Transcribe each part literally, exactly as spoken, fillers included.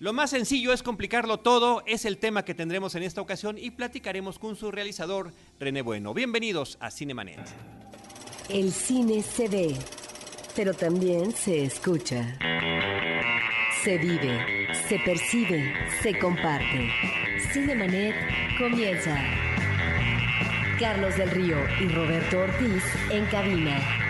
Lo más sencillo es complicarlo todo, es el tema que tendremos en esta ocasión y platicaremos con su realizador, René Bueno. Bienvenidos a Cinemanet. El cine se ve, pero también se escucha. Se vive, se percibe, se comparte. Cinemanet comienza. Carlos del Río y Roberto Ortiz en cabina.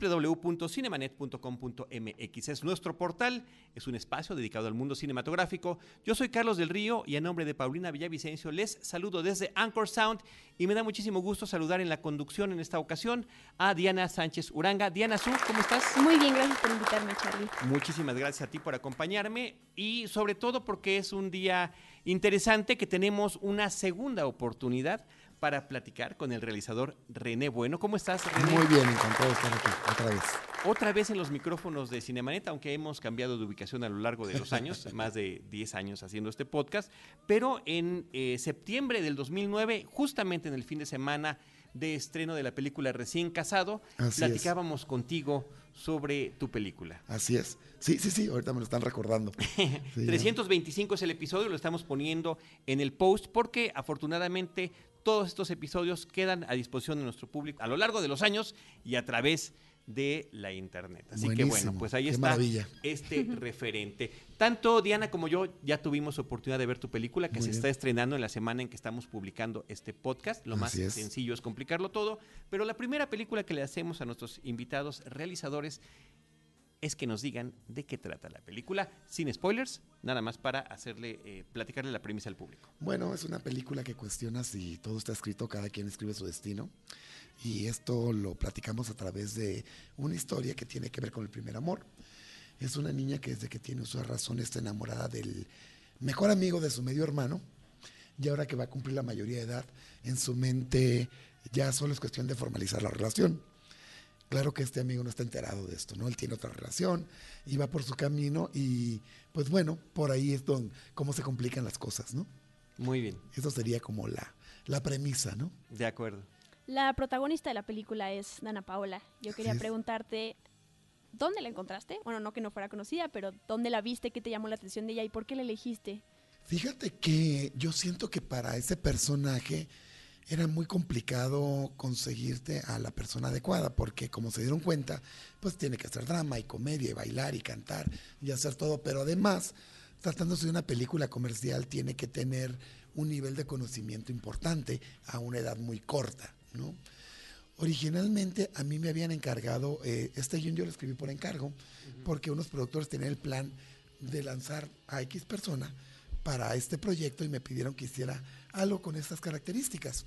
doble u doble u doble u punto cinemanet punto com punto m x es nuestro portal, es un espacio dedicado al mundo cinematográfico. Yo soy Carlos del Río y a nombre de Paulina Villavicencio les saludo desde Anchor Sound y me da muchísimo gusto saludar en la conducción en esta ocasión a Diana Sánchez Uranga. Diana Su, ¿cómo estás? Muy bien, gracias por invitarme, Charlie. Muchísimas gracias a ti por acompañarme y sobre todo porque es un día interesante que tenemos una segunda oportunidad para platicar con el realizador René Bueno. ¿Cómo estás, René? Muy bien, encantado de estar aquí, otra vez. Otra vez en los micrófonos de Cinemanet, aunque hemos cambiado de ubicación a lo largo de los años, más de diez años haciendo este podcast, pero en eh, septiembre del dos mil nueve, justamente en el fin de semana de estreno de la película Recién Casado, Así platicábamos es. contigo sobre tu película. Así es. Sí, sí, sí, ahorita me lo están recordando. Sí, trescientos veinticinco ya. Es el episodio, lo estamos poniendo en el post porque afortunadamente todos estos episodios quedan a disposición de nuestro público a lo largo de los años y a través de la internet. Así Buenísimo, que bueno, pues ahí está maravilla. este referente. Tanto Diana como yo ya tuvimos oportunidad de ver tu película que Muy se bien. está estrenando en la semana en que estamos publicando este podcast. Lo Así más es. sencillo es complicarlo todo, pero la primera película que le hacemos a nuestros invitados realizadores es que nos digan de qué trata la película, sin spoilers, nada más para hacerle, eh, platicarle la premisa al público. Bueno, es una película que cuestiona si todo está escrito, cada quien escribe su destino, y esto lo platicamos a través de una historia que tiene que ver con el primer amor. Es una niña que desde que tiene su razón está enamorada del mejor amigo de su medio hermano, y ahora que va a cumplir la mayoría de edad, en su mente ya solo es cuestión de formalizar la relación. Claro que este amigo no está enterado de esto, ¿no? Él tiene otra relación y va por su camino y, pues bueno, por ahí es donde, cómo se complican las cosas, ¿no? Muy bien. Eso sería como la, la premisa, ¿no? De acuerdo. La protagonista de la película es Danna Paola. Yo quería Así preguntarte, ¿dónde la encontraste? Bueno, no que no fuera conocida, pero ¿dónde la viste? ¿Qué te llamó la atención de ella y por qué la elegiste? Fíjate que yo siento que para ese personaje era muy complicado conseguirte a la persona adecuada porque, como se dieron cuenta, pues tiene que hacer drama y comedia y bailar y cantar y hacer todo. Pero además, tratándose de una película comercial, tiene que tener un nivel de conocimiento importante a una edad muy corta, ¿no? Originalmente a mí me habían encargado, eh, este guión yo lo escribí por encargo, uh-huh. porque unos productores tenían el plan de lanzar a X persona para este proyecto y me pidieron que hiciera algo con estas características.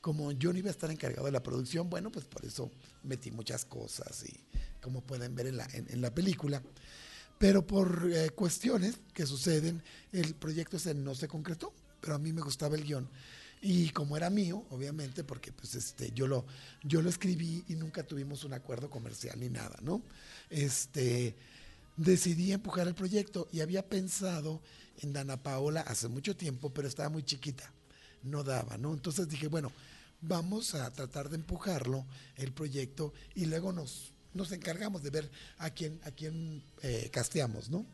Como yo no iba a estar encargado de la producción, bueno, pues por eso metí muchas cosas y como pueden ver en la, en, en la película. Pero por eh, cuestiones que suceden, el proyecto ese no se concretó, pero a mí me gustaba el guión. Y como era mío, obviamente, porque pues este, yo, lo, yo lo escribí y nunca tuvimos un acuerdo comercial ni nada, ¿no? Este, decidí empujar el proyecto y había pensado en Danna Paola hace mucho tiempo, pero estaba muy chiquita. No daba, ¿no? Entonces dije, bueno, vamos a tratar de empujarlo, el proyecto, y luego nos, nos encargamos de ver a quién, a quién eh, casteamos, ¿no?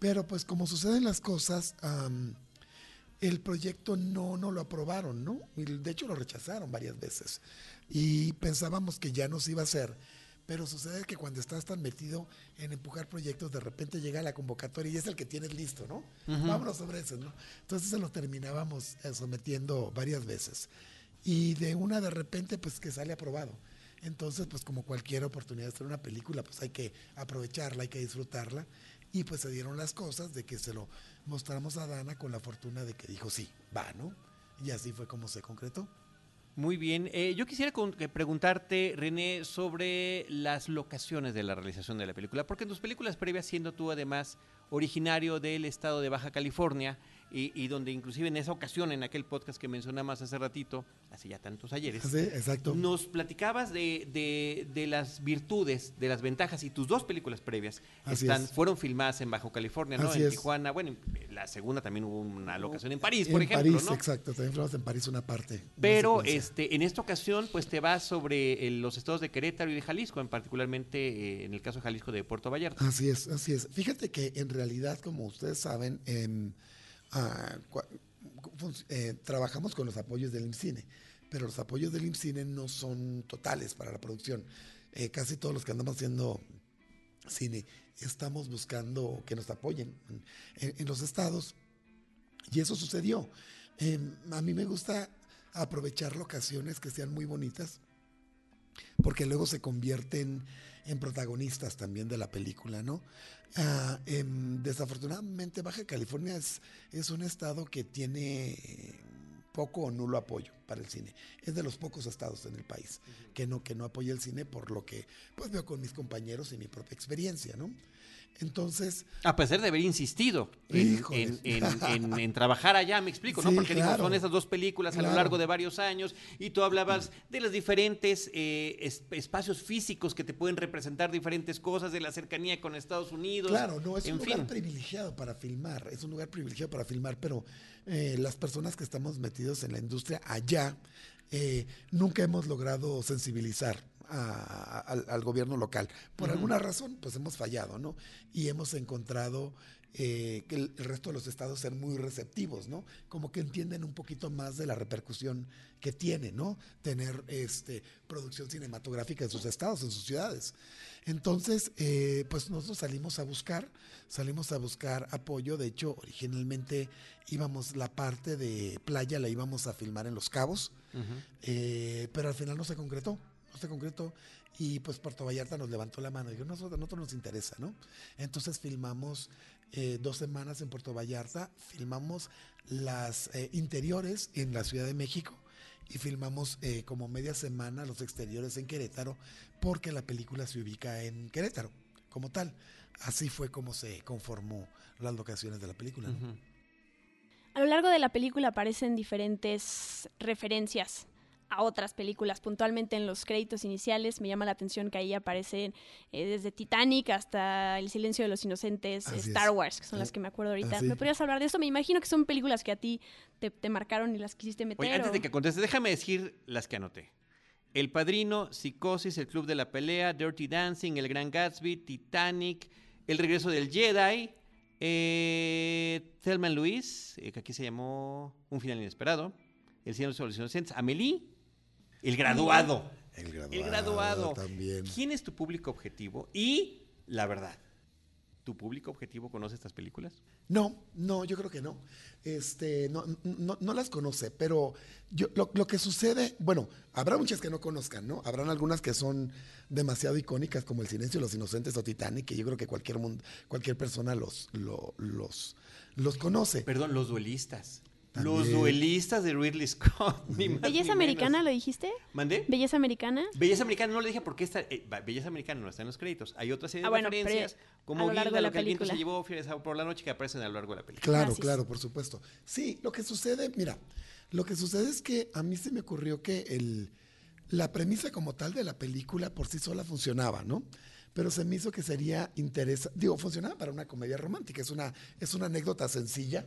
Pero pues como suceden las cosas, um, el proyecto no, no lo aprobaron, ¿no? Y de hecho lo rechazaron varias veces. Y pensábamos que ya nos iba a hacer, pero sucede que cuando estás tan metido en empujar proyectos, de repente llega la convocatoria y es el que tienes listo, ¿no? Uh-huh. Vámonos sobre eso, ¿no? Entonces se lo terminábamos sometiendo varias veces. Y de una de repente, pues que sale aprobado. Entonces, pues como cualquier oportunidad de hacer una película, pues hay que aprovecharla, hay que disfrutarla. Y pues se dieron las cosas de que se lo mostramos a Danna con la fortuna de que dijo, sí, va, ¿no? Y así fue como se concretó. Muy bien. Eh, yo quisiera con, eh, preguntarte, René, sobre las locaciones de la realización de la película, porque en tus películas previas, siendo tú además originario del estado de Baja California, y, y donde inclusive en esa ocasión, en aquel podcast que mencionabas hace ratito, hace ya tantos ayeres, sí, exacto, nos platicabas de, de, de las virtudes, de las ventajas, y tus dos películas previas están, es. fueron filmadas en Baja California, ¿no? Así en es. Tijuana, bueno, la segunda también hubo una locación en París, por en ejemplo, París, ¿no? Exacto, también filmamos en París una parte. Pero una este, en esta ocasión pues te vas sobre eh, los estados de Querétaro y de Jalisco, en particularmente eh, en el caso de Jalisco, de Puerto Vallarta. Así es, así es. Fíjate que en realidad, como ustedes saben, eh, ah, eh, trabajamos con los apoyos del IMCINE, pero los apoyos del IMCINE no son totales para la producción. Eh, casi todos los que andamos haciendo cine estamos buscando que nos apoyen en, en los estados, y eso sucedió. Eh, a mí me gusta aprovechar locaciones que sean muy bonitas, porque luego se convierten en protagonistas también de la película, ¿no? Ah, eh, desafortunadamente Baja California es, es un estado que tiene poco o nulo apoyo para el cine. Es de los pocos estados en el país que no, que no apoya el cine, por lo que pues veo con mis compañeros y mi propia experiencia, ¿no? Entonces, a pesar de haber insistido en, en, en, en, en trabajar allá, me explico, sí, ¿no? Porque claro, digo, son esas dos películas a claro. lo largo de varios años, y tú hablabas de los diferentes eh, es, espacios físicos que te pueden representar diferentes cosas, de la cercanía con Estados Unidos. Claro, no, es en un fin. lugar privilegiado para filmar, es un lugar privilegiado para filmar, pero eh, las personas que estamos metidos en la industria allá eh, nunca hemos logrado sensibilizar A, al, al gobierno local. Por uh-huh. alguna razón, pues hemos fallado, ¿no? Y hemos encontrado eh, que el resto de los estados sean muy receptivos, ¿no? Como que entienden un poquito más de la repercusión que tiene, ¿no? Tener este, producción cinematográfica en sus estados, en sus ciudades. Entonces, eh, pues nosotros salimos a buscar, salimos a buscar apoyo. De hecho, originalmente íbamos, la parte de playa la íbamos a filmar en Los Cabos, uh-huh. eh, pero al final no se concretó. Este concreto, y pues Puerto Vallarta nos levantó la mano y dijo, nosotros, nosotros nos interesa, ¿no? Entonces filmamos eh, dos semanas en Puerto Vallarta, filmamos las eh, interiores en la Ciudad de México, y filmamos eh, como media semana los exteriores en Querétaro, porque la película se ubica en Querétaro como tal. Así fue como se conformó las locaciones de la película, ¿no? Uh-huh. A lo largo de la película aparecen diferentes referencias a otras películas, puntualmente en los créditos iniciales. Me llama la atención que ahí aparecen eh, desde Titanic hasta El silencio de los inocentes, Así Star es. Wars, que son eh, las que me acuerdo ahorita. ¿Me podrías hablar de eso? Me imagino que son películas que a ti te, te marcaron y las quisiste meter. Oye, antes o... de que contestes, déjame decir las que anoté. El Padrino, Psicosis, El Club de la Pelea, Dirty Dancing, El Gran Gatsby, Titanic, El Regreso del Jedi, eh, Thelma and Louise, eh, que aquí se llamó Un Final Inesperado, El silencio de los inocentes, Amélie, El graduado. El graduado. El graduado. También. ¿Quién es tu público objetivo? Y la verdad, ¿tu público objetivo conoce estas películas? No, no, yo creo que no. Este, no, no, no las conoce, pero yo, lo, lo que sucede, bueno, habrá muchas que no conozcan, ¿no? Habrán algunas que son demasiado icónicas, como El silencio de los inocentes o Titanic, que yo creo que cualquier mundo, cualquier persona los, lo, los, los conoce. Perdón, los duelistas. También. Los duelistas de Ridley Scott. Ni más, ¿Belleza americana menos. lo dijiste? ¿Mandé? ¿Belleza americana? Belleza americana no lo dije porque está, eh, Belleza americana no está en los créditos. Hay otra serie ah, de bueno, referencias como Guilda, lo, lo que el viento se llevó por la noche, que aparecen a lo largo de la película. Claro, Gracias. claro, por supuesto. Sí, lo que sucede, mira, lo que sucede es que a mí se me ocurrió que el, la premisa como tal de la película por sí sola funcionaba, ¿no? Pero se me hizo que sería interesante, digo, funcionaba para una comedia romántica, es una, es una anécdota sencilla.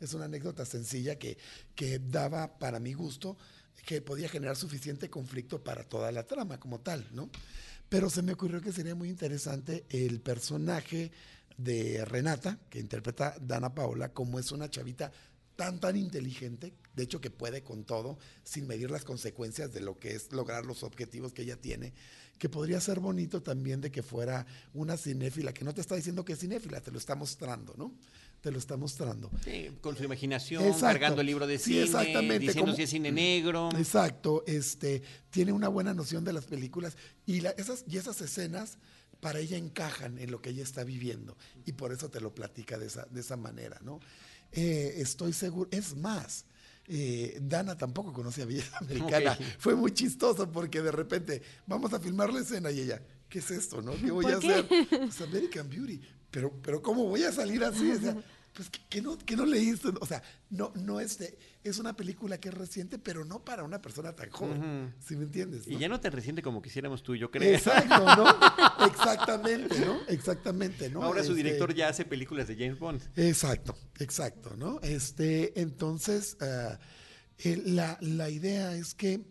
Es una anécdota sencilla que, que daba, para mi gusto, que podía generar suficiente conflicto para toda la trama como tal, ¿no? Pero se me ocurrió que sería muy interesante el personaje de Renata, que interpreta Danna Paola, como es una chavita tan, tan inteligente, de hecho que puede con todo, sin medir las consecuencias de lo que es lograr los objetivos que ella tiene, que podría ser bonito también de que fuera una cinéfila, que no te está diciendo que es cinéfila, te lo está mostrando, ¿no? te lo está mostrando. Sí, con su imaginación, exacto, cargando el libro de sí, cine, exactamente, diciendo como, si es cine negro. Exacto, este, tiene una buena noción de las películas, y, la, esas, y esas escenas para ella encajan en lo que ella está viviendo, y por eso te lo platica de esa, de esa manera, ¿no? Eh, estoy seguro, es más, Eh, Danna tampoco conocía a Belleza Americana. Okay. Fue muy chistoso porque de repente vamos a filmar la escena y ella, ¿qué es esto? ¿No? ¿Qué voy a qué? hacer? Pues American Beauty. Pero, pero ¿cómo voy a salir así? O sea, pues que, que, no, que no leíste, o sea, no, no este, es una película que es reciente, pero no para una persona tan joven, uh-huh. ¿sí me entiendes? Y ¿no? ya no tan reciente como quisiéramos tú y yo, creo. Exacto, ¿no? Exactamente, ¿no? Exactamente, ¿no? Ahora este, su director ya hace películas de James Bond. Exacto, exacto, ¿no? Este, entonces, uh, eh, la, la idea es que,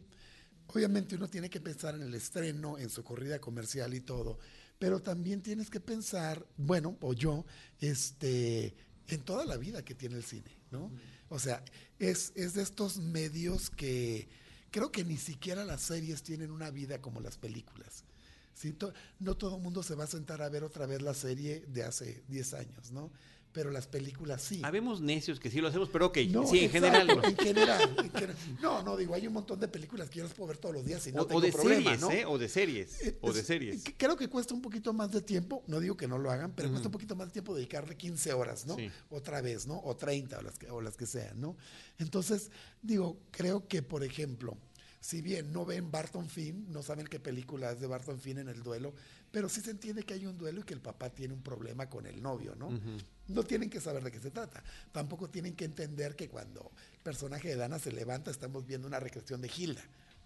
obviamente uno tiene que pensar en el estreno, en su corrida comercial y todo, pero también tienes que pensar, bueno, o yo, este, en toda la vida que tiene el cine, ¿no? Mm. O sea, es, es de estos medios que creo que ni siquiera las series tienen una vida como las películas. ¿Sí? No todo el mundo se va a sentar a ver otra vez la serie de hace diez años, ¿no? Pero las películas sí. Habemos necios que sí lo hacemos, pero ok, no, sí, en general, ¿no? en general. En general. No, no, digo, hay un montón de películas que yo las puedo ver todos los días y no o, tengo o de problema, series, ¿no? ¿eh? O de series, eh, o de series. Creo que cuesta un poquito más de tiempo, no digo que no lo hagan, pero uh-huh. cuesta un poquito más de tiempo dedicarle quince horas, ¿no? Sí. Otra vez, ¿no? O treinta, o las que, o las que sean, ¿no? Entonces, digo, creo que, por ejemplo, si bien no ven Barton Finn, no saben qué película es de Barton Finn en el duelo, pero sí se entiende que hay un duelo y que el papá tiene un problema con el novio, ¿no? Uh-huh. No tienen que saber de qué se trata. Tampoco tienen que entender que cuando el personaje de Danna se levanta estamos viendo una recreación de Gilda.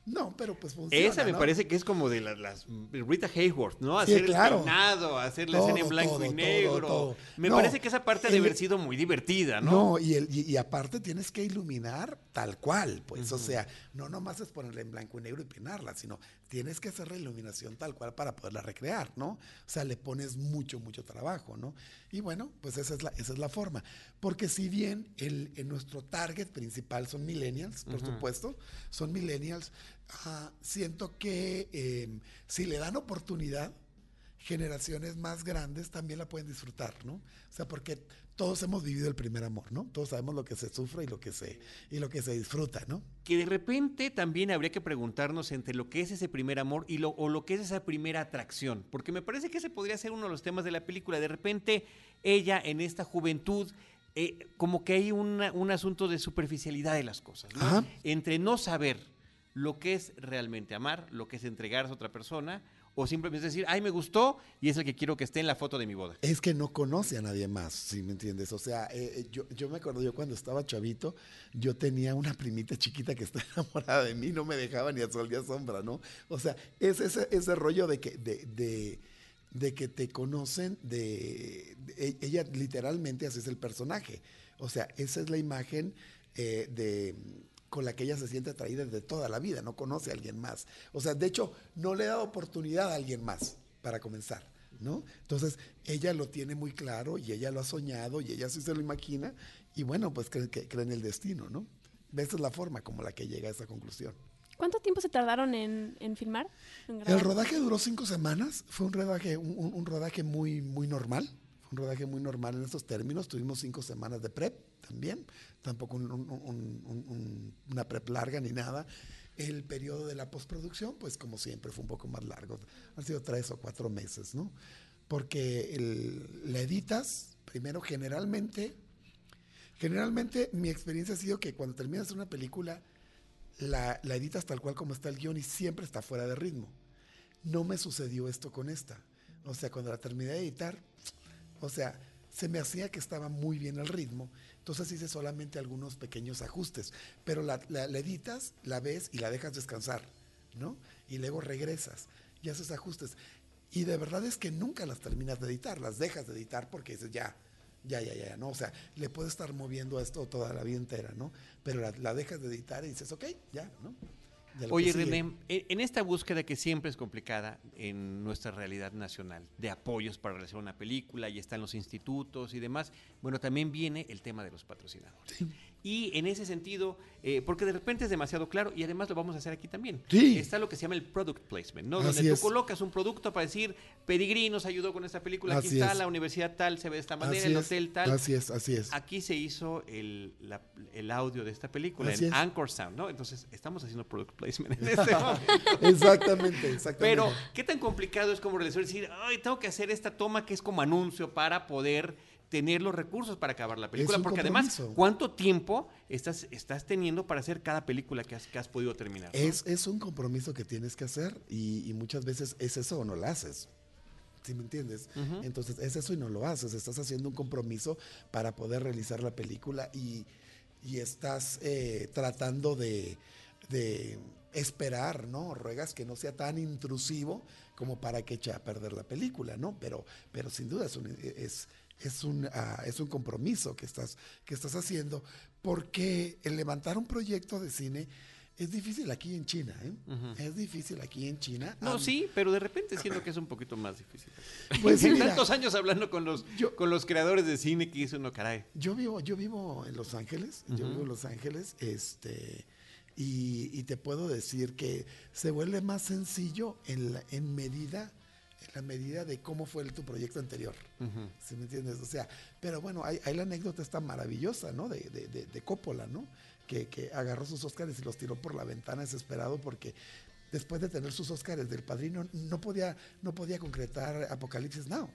No, pero pues funciona. Esa me ¿no? parece que es como de las, las Rita Hayworth, ¿no? Hacer sí, claro. el peinado, hacer la todo, escena en blanco todo, y negro. Todo, todo. Me no, parece que esa parte ha de haber sido muy divertida, ¿no? No, y, el, y, y aparte tienes que iluminar tal cual, pues. Uh-huh. O sea, no nomás es ponerla en blanco y negro y peinarla, sino tienes que hacer la iluminación tal cual para poderla recrear, ¿no? O sea, le pones mucho, mucho trabajo, ¿no? Y bueno, pues esa es la, esa es la forma. Porque si bien el, en nuestro target principal son millennials, por uh-huh. supuesto, son millennials. Uh, siento que eh, si le dan oportunidad, generaciones más grandes también la pueden disfrutar, ¿no? O sea, porque todos hemos vivido el primer amor, ¿no? Todos sabemos lo que se sufre y lo que se, y lo que se disfruta, ¿no? Que de repente también habría que preguntarnos entre lo que es ese primer amor y lo, o lo que es esa primera atracción, porque me parece que ese podría ser uno de los temas de la película. De repente, ella en esta juventud... Eh, como que hay una, un asunto de superficialidad de las cosas, ¿no? Ajá. Entre no saber lo que es realmente amar, lo que es entregarse a otra persona, o simplemente decir, ay, me gustó, y es el que quiero que esté en la foto de mi boda. Es que no conoce a nadie más, ¿sí me entiendes? O sea, eh, yo, yo me acuerdo, yo cuando estaba chavito, yo tenía una primita chiquita que estaba enamorada de mí, no me dejaba ni a sol ni a sombra, ¿no? O sea, es ese, ese rollo de que... De, de, de que te conocen, de, de ella literalmente así es el personaje. O sea, esa es la imagen eh, de... con la que ella se siente atraída desde toda la vida, no conoce a alguien más. O sea, de hecho, no le da oportunidad a alguien más para comenzar, ¿no? Entonces, ella lo tiene muy claro y ella lo ha soñado y ella sí se lo imagina y bueno, pues cree, que, cree en el destino, ¿no? Esa es la forma como la que llega a esa conclusión. ¿Cuánto tiempo se tardaron en, en filmar? En el rodaje duró cinco semanas, fue un rodaje, un, un, un rodaje muy, muy normal. Un rodaje muy normal en estos términos. Tuvimos cinco semanas de prep también, tampoco un, un, un, un, una prep larga ni nada. El periodo de la postproducción, pues como siempre, fue un poco más largo. Han sido tres o cuatro meses, ¿no? Porque el, la editas, primero generalmente, generalmente mi experiencia ha sido que cuando terminas una película, la, la editas tal cual como está el guión y siempre está fuera de ritmo. No me sucedió esto con esta. O sea, cuando la terminé de editar, o sea, se me hacía que estaba muy bien el ritmo, entonces hice solamente algunos pequeños ajustes, pero la, la, la editas, la ves y la dejas descansar, ¿no? Y luego regresas y haces ajustes. Y de verdad es que nunca las terminas de editar, las dejas de editar porque dices ya, ya, ya, ya, ¿no? O sea, le puedes estar moviendo a esto toda la vida entera, ¿no? Pero la, la dejas de editar y dices, ok, ya, ¿no? Oye, René, en esta búsqueda que siempre es complicada en nuestra realidad nacional, de apoyos para realizar una película, y están los institutos y demás, bueno, también viene el tema de los patrocinadores. Sí. Y en ese sentido, eh, porque de repente es demasiado claro, y además lo vamos a hacer aquí también. Sí. Está lo que se llama el product placement, ¿no? Donde Así tú es. colocas un producto para decir, Pedigrí nos ayudó con esta película, aquí Así está, es. la universidad tal, se ve de esta manera, Así el hotel es. tal. Así es. Así es. Aquí se hizo el, la, el audio de esta película Así en es. Anchor Sound, ¿no? Entonces, estamos haciendo product placement. En este momento. Exactamente, exactamente. Pero, ¿qué tan complicado es como realizar? Decir, ay, tengo que hacer esta toma que es como anuncio para poder tener los recursos para acabar la película. Porque compromiso. Además, ¿cuánto tiempo estás, estás teniendo para hacer cada película que has, que has podido terminar? Es, ¿no? es un compromiso que tienes que hacer y, y muchas veces es eso o no lo haces. ¿sí me entiendes? Uh-huh. Entonces es eso y no lo haces, estás haciendo un compromiso para poder realizar la película y, y estás eh, tratando de, de esperar, ¿no? Ruegas que no sea tan intrusivo como para que eche a perder la película, ¿no? Pero, pero sin duda es un, es, es un, uh, es un compromiso que estás, que estás haciendo, porque el levantar un proyecto de cine es difícil aquí en China, ¿eh? Uh-huh. Es difícil aquí en China. No, um, sí, pero de repente siento que es un poquito más difícil. Pues sí, mira, tantos años hablando con los, yo, con los creadores de cine que hizo uno, caray. Yo vivo, yo vivo en Los Ángeles, uh-huh. yo vivo en Los Ángeles, este... Y, y te puedo decir que se vuelve más sencillo en la, en medida, en la medida de cómo fue el, tu proyecto anterior. Uh-huh. ¿Sí me entiendes? O sea, pero bueno, hay, hay la anécdota esta maravillosa, ¿no? De, de, de, de Coppola, ¿no? Que, que agarró sus Óscares y los tiró por la ventana desesperado porque después de tener sus Óscares del Padrino no podía, no podía concretar Apocalipsis Now.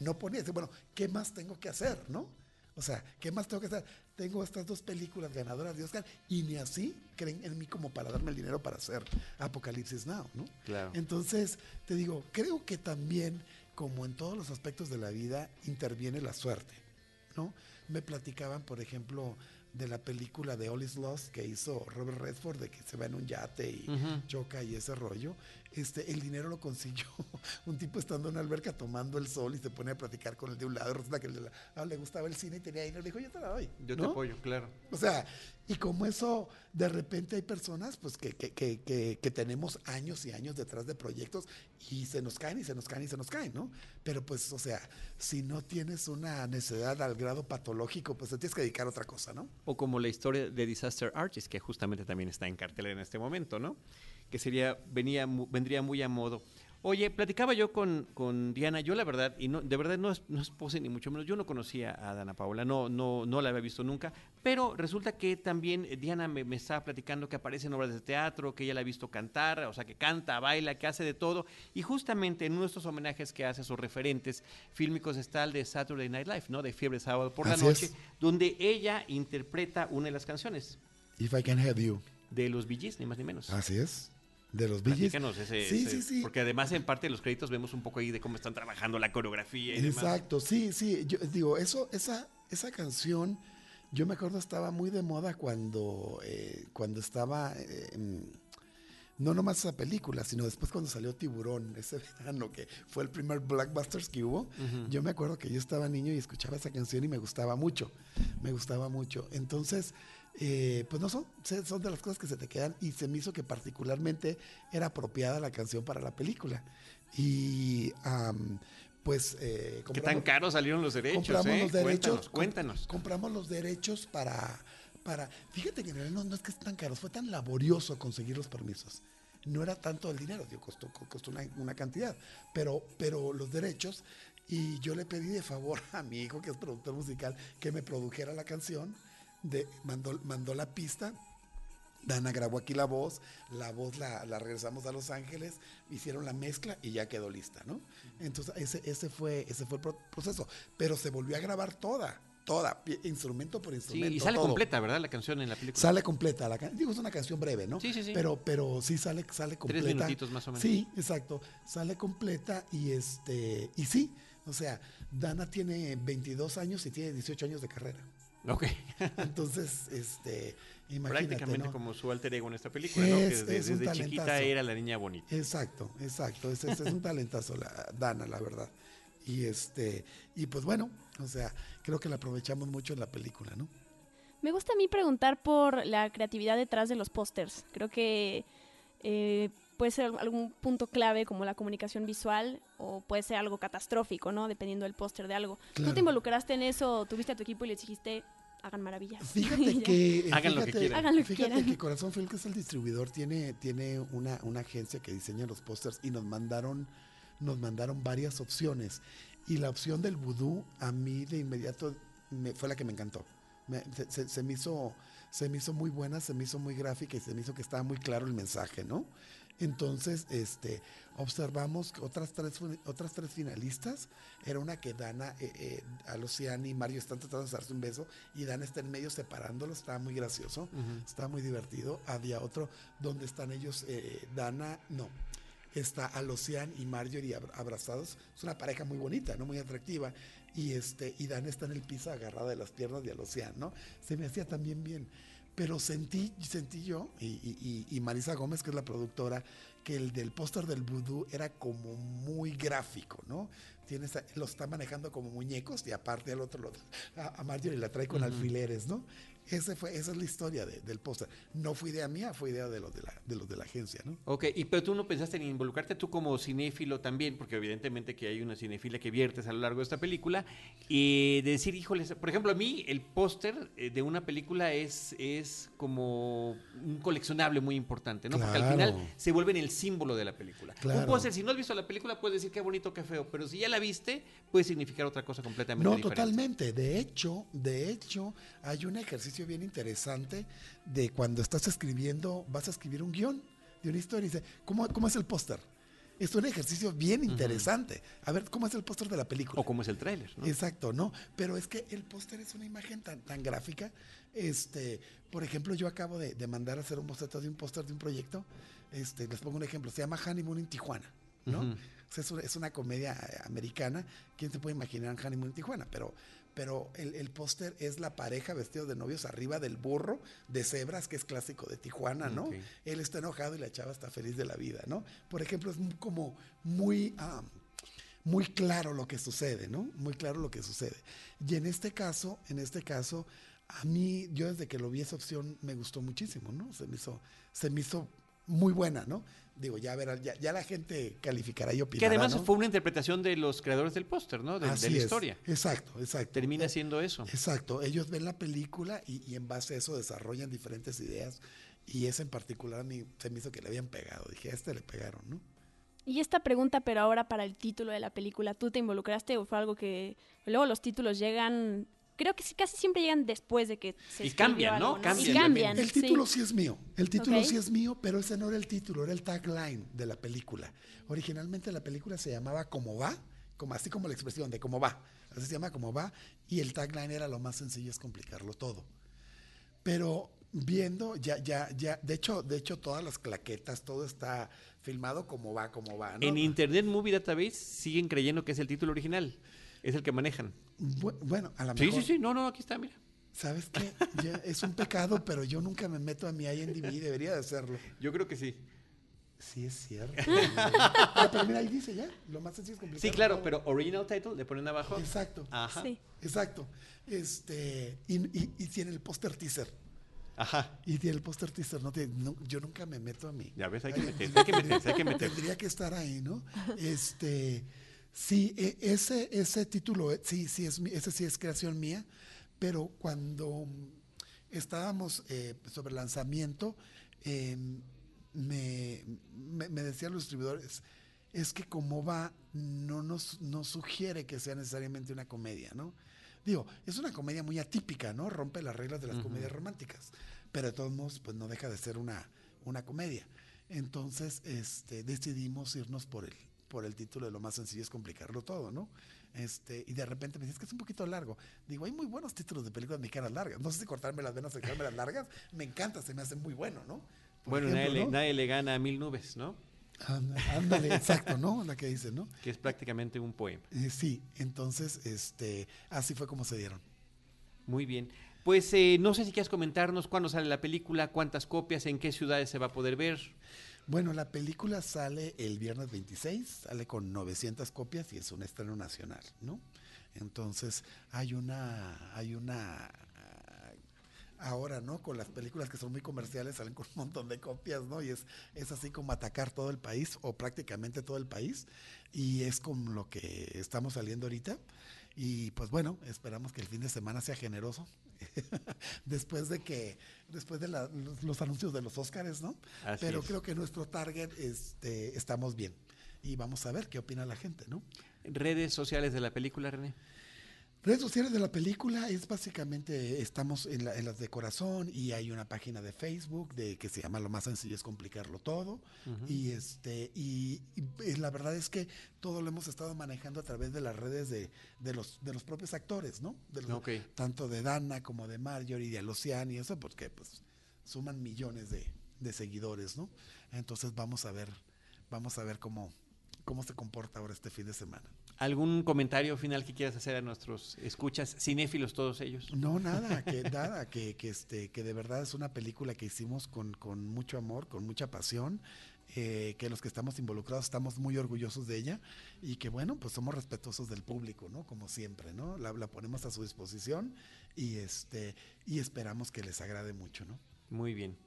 No ponía, bueno, ¿qué más tengo que hacer, no? O sea, ¿qué más tengo que hacer? Tengo estas dos películas ganadoras de Oscar y ni así creen en mí como para darme el dinero para hacer Apocalipsis Now, ¿no? Claro. Entonces, te digo, creo que también, como en todos los aspectos de la vida, interviene la suerte, ¿no? Me platicaban, por ejemplo, de la película de All Is Lost que hizo Robert Redford, de que se va en un yate y uh-huh. choca y ese rollo. Este, el dinero lo consiguió un tipo estando en una alberca tomando el sol y se pone a platicar con el de un lado, resulta que el de la, ah, le gustaba el cine y tenía dinero, le dijo, yo te la doy. Yo ¿no? te apoyo, claro. O sea, y como eso, de repente hay personas pues que, que, que, que, que tenemos años y años detrás de proyectos y se nos caen y se nos caen y se nos caen, ¿no? Pero pues, o sea, si no tienes una necesidad al grado patológico, pues te tienes que dedicar a otra cosa, ¿no? O como la historia de Disaster Artist, que justamente también está en cartelera en este momento, ¿no? Que sería, venía, vendría muy a modo. Oye, platicaba yo con, con Diana, yo la verdad, y no, de verdad no es, no es pose ni mucho menos, yo no conocía a Danna Paola, no, no, no la había visto nunca, pero resulta que también Diana me, me estaba platicando que aparece en obras de teatro, que ella la ha visto cantar, o sea, que canta, baila, que hace de todo, y justamente en nuestros homenajes que hace a sus referentes fílmicos está el de Saturday Night Live, ¿no? De Fiebre Sábado por Así la Noche, es. Donde ella interpreta una de las canciones. If I Can Have You. De los Bee Gees, ni más ni menos. Así es. De los Bee Gees. Ese, sí, ese, sí, sí. Porque además en parte de los créditos vemos un poco ahí de cómo están trabajando la coreografía y Exacto, demás. sí, sí. Yo digo, eso, esa, esa canción, yo me acuerdo estaba muy de moda cuando, eh, cuando estaba, eh, no nomás esa película, sino después cuando salió Tiburón, ese verano que fue el primer blockbuster que hubo. Uh-huh. Yo me acuerdo que yo estaba niño y escuchaba esa canción y me gustaba mucho, me gustaba mucho. Entonces... Eh, pues no son, son de las cosas que se te quedan y se me hizo que particularmente era apropiada la canción para la película y um, pues eh, ¿qué tan caro salieron los derechos? Compramos eh? los derechos, cuéntanos, cuéntanos. Compramos los derechos para, para fíjate que en realidad no, no es que es tan caro, fue tan laborioso conseguir los permisos. No era tanto el dinero, digo, costó, costó una, una cantidad, pero, pero los derechos, y yo le pedí de favor a mi hijo, que es productor musical, que me produjera la canción. De, mandó, mandó la pista, Danna grabó aquí la voz, la voz la, la regresamos a Los Ángeles, hicieron la mezcla y ya quedó lista, ¿no? Entonces ese, ese, fue, ese fue el proceso, pero se volvió a grabar toda, toda, instrumento por instrumento. Sí, y sale todo. Completa, ¿verdad? La canción en la película. Sale completa, la can- digo, es una canción breve, ¿no? Sí, sí, sí. Pero, pero sí sale, sale completa. Tres minutitos más o menos. Sí, exacto, sale completa y este, y sí, o sea, Danna tiene veintidós años y tiene dieciocho años de carrera. Ok. Entonces, este, imagínate, prácticamente, ¿no? Como su alter ego en esta película, es, ¿no? Que desde, es un desde chiquita era la niña bonita. Exacto, exacto. Es, es, es un talentazo la Danna, la verdad. Y este, y pues bueno, o sea, creo que la aprovechamos mucho en la película, ¿no? Me gusta a mí preguntar por la creatividad detrás de los pósters. Creo que eh, puede ser algún punto clave como la comunicación visual o puede ser algo catastrófico, ¿no? Dependiendo del póster de algo. Claro. ¿Tú te involucraste en eso? ¿Tuviste a tu equipo y les dijiste, hagan maravillas? Fíjate que... hagan fíjate, lo que quieran. Hagan lo que fíjate quieran. Que Corazón Films, que es el distribuidor, tiene, tiene una, una agencia que diseña los pósters y nos mandaron, nos mandaron varias opciones. Y la opción del vudú a mí de inmediato me, fue la que me encantó. Me, se, se, se, me hizo, se me hizo muy buena, se me hizo muy gráfica y se me hizo que estaba muy claro el mensaje, ¿no? Entonces, este, observamos otras tres, otras tres finalistas. Era una que Danna, eh, eh, Alossian y Marjorie están tratando de darse un beso y Danna está en medio separándolo. Estaba muy gracioso, uh-huh. Estaba muy divertido. Había otro donde están ellos, eh, Danna, no, está Alossian y Marjorie abrazados. Es una pareja muy bonita, ¿no? Muy atractiva. Y este, y Dan está en el piso agarrada de las piernas de Alossian, ¿no? Se me hacía también bien. Pero sentí, sentí yo, y, y, y Marisa Gómez, que es la productora, que el del póster del vudú era como muy gráfico, ¿no? Tiene esa, lo está manejando como muñecos y aparte al otro, lo, a, a Marjorie la trae con uh-huh. alfileres, ¿no? Ese fue, esa es la historia de, del póster. No fue idea mía, fue idea de los de, la, de los de la agencia, ¿no? Ok, y pero tú no pensaste en involucrarte tú como cinéfilo también, porque evidentemente que hay una cinefilia que viertes a lo largo de esta película, y eh, de decir, híjoles, por ejemplo, a mí el póster de una película es, es como un coleccionable muy importante, ¿no? Claro. Porque al final se vuelven el símbolo de la película. Claro. Un póster, si no has visto la película, puedes decir qué bonito, qué feo, pero si ya la viste, puede significar otra cosa completamente no, diferente. No, totalmente. De hecho, de hecho, hay un ejercicio bien interesante de cuando estás escribiendo, vas a escribir un guión de una historia y dice, ¿cómo, cómo es el póster? Es un ejercicio bien interesante. Uh-huh. A ver, ¿cómo es el póster de la película? O cómo es el tráiler, ¿no? Exacto, ¿no? Pero es que el póster es una imagen tan, tan gráfica. Este, por ejemplo, yo acabo de, de mandar a hacer un boceto de un póster de un proyecto. Este, les pongo un ejemplo. Se llama Honeymoon en Tijuana, ¿no? Uh-huh. Es una, es una comedia americana. ¿Quién se puede imaginar en Honeymoon en Tijuana? Pero, pero el, el póster es la pareja vestidos de novios arriba del burro de cebras, que es clásico de Tijuana, ¿no? Okay. Él está enojado y la chava está feliz de la vida, ¿no? Por ejemplo, es como muy, um, muy claro lo que sucede, ¿no? Muy claro lo que sucede. Y en este caso, en este caso, a mí, yo desde que lo vi esa opción me gustó muchísimo, ¿no? Se me hizo, se me hizo muy buena, ¿no? Digo, ya verá, ya, ya la gente calificará y opinará. Que además, ¿no?, fue una interpretación de los creadores del póster, ¿no? De, Así de la es. historia. Exacto, exacto. Termina siendo eso. Exacto. Ellos ven la película y, y en base a eso desarrollan diferentes ideas. Y esa en particular a mí se me hizo que le habían pegado. Dije, a este le pegaron, ¿no? Y esta pregunta, pero ahora para el título de la película, ¿tú te involucraste o fue algo que... Luego los títulos llegan... Creo que casi siempre llegan después de que se... Y cambian, algo, ¿no? ¿no? Cambian, y cambian. El título sí. sí es mío. El título okay. sí es mío, pero ese no era el título, era el tagline de la película. Originalmente la película se llamaba Como va, como, así como la expresión de Como va. Así se llama Como va. Y el tagline era Lo más sencillo es complicarlo todo. Pero viendo, ya, ya, ya, de hecho, de hecho todas las claquetas, todo está filmado como va, como va, ¿no? En Internet Movie Database siguen creyendo que es el título original. Es el que manejan. Bueno, a la mejor. Sí, sí, sí. No, no, aquí está, mira. ¿Sabes qué? Ya, es un pecado, pero yo nunca me meto a mi I M D B. Debería de hacerlo. Yo creo que sí. Sí, es cierto. Ah, pero mira, ahí dice ya. Lo más sencillo es complicado. Sí, claro, todo. Pero original title le ponen abajo. Exacto. Ajá. Sí. Exacto. Este, y, y, y tiene el póster teaser. Ajá. Y tiene el póster teaser. No, te, no, yo nunca me meto a mí. Ya ves, hay que meterse, hay que meterse, hay que meterse. Tendría que estar ahí, ¿no? Este... Sí, ese, ese título, sí, sí es, ese sí es creación mía, pero cuando estábamos eh, sobre lanzamiento, eh, me, me, me decían los distribuidores, es que como va, no nos no sugiere que sea necesariamente una comedia, ¿no? Digo, es una comedia muy atípica, ¿no? Rompe las reglas de las uh-huh. comedias románticas, pero de todos modos, pues no deja de ser una, una comedia. Entonces, este, decidimos irnos por él. por el título de Lo más sencillo es complicarlo todo, ¿no? Este, y de repente me dices que es un poquito largo. Digo, hay muy buenos títulos de películas mexicanas largas. No sé si cortarme las venas o dejarme las largas. Me encanta, se me hace muy bueno, ¿no? Por bueno, ejemplo, nadie, ¿no? Le, nadie le gana a Mil nubes, ¿no? Ándale, exacto, ¿no? La que dicen, ¿no? Que es prácticamente un poema. Eh, sí, entonces, este, así fue como se dieron. Muy bien. Pues eh, no sé si quieres comentarnos cuándo sale la película, cuántas copias, en qué ciudades se va a poder ver. Bueno, la película sale el viernes veintiséis, sale con novecientas copias y es un estreno nacional, ¿no? Entonces, hay una, hay una, ahora, ¿no? Con las películas que son muy comerciales salen con un montón de copias, ¿no? Y es, es así como atacar todo el país o prácticamente todo el país y es con lo que estamos saliendo ahorita. Y pues bueno, esperamos que el fin de semana sea generoso después de que después de la, los, los anuncios de los Óscares, ¿no? Así Pero es. Creo que nuestro target este, estamos bien y vamos a ver qué opina la gente, ¿no? Redes sociales de la película, René. Redes sociales de la película es básicamente, estamos en, la, en las de Corazón y hay una página de Facebook de que se llama Lo más sencillo es complicarlo todo. Uh-huh. Y este y, y la verdad es que todo lo hemos estado manejando a través de las redes de, de, los, de los propios actores, ¿no? De los, okay. Tanto de Danna como de Marjorie, de Alossian y eso, porque pues suman millones de, de seguidores, ¿no? Entonces vamos a ver, vamos a ver cómo, cómo se comporta ahora este fin de semana. ¿Algún comentario final que quieras hacer a nuestros escuchas, cinéfilos todos ellos? No, nada, que nada, que, que este, que de verdad es una película que hicimos con, con mucho amor, con mucha pasión, eh, que los que estamos involucrados estamos muy orgullosos de ella y que bueno, pues somos respetuosos del público, ¿no? Como siempre, ¿no? La, la ponemos a su disposición y este y esperamos que les agrade mucho, ¿no? Muy bien.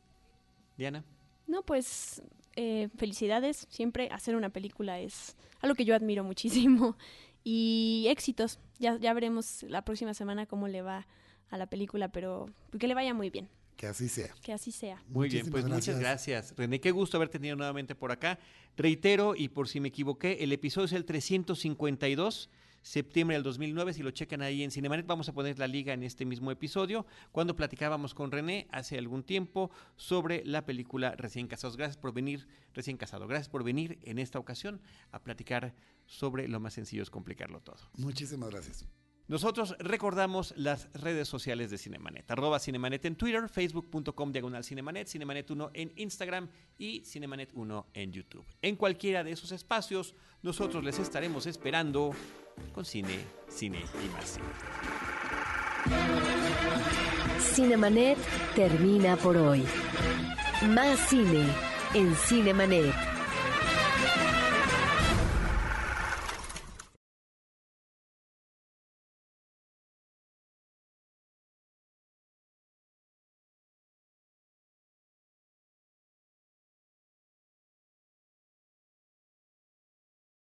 Diana. No, pues eh, felicidades. Siempre hacer una película es algo que yo admiro muchísimo. Y éxitos. Ya, ya veremos la próxima semana cómo le va a la película, pero que le vaya muy bien. Que así sea. Que así sea. Muy Muchísimas bien, pues gracias. Muchas gracias, René. Qué gusto haber tenido nuevamente por acá. Reitero, y por si me equivoqué, el episodio es el trescientos cincuenta y dos. Septiembre del dos mil nueve, si lo checan ahí en Cinemanet, vamos a poner la liga en este mismo episodio, cuando platicábamos con René hace algún tiempo sobre la película Recién Casados. Gracias por venir, Recién Casado. Gracias por venir en esta ocasión a platicar sobre Lo más sencillo es complicarlo todo. Muchísimas gracias. Nosotros recordamos las redes sociales de Cinemanet, arroba Cinemanet en Twitter, facebook.com diagonal Cinemanet, Cinemanet uno en Instagram y Cinemanet uno en YouTube. En cualquiera de esos espacios, nosotros les estaremos esperando con cine, cine y más cine. Cinemanet termina por hoy. Más cine en Cinemanet.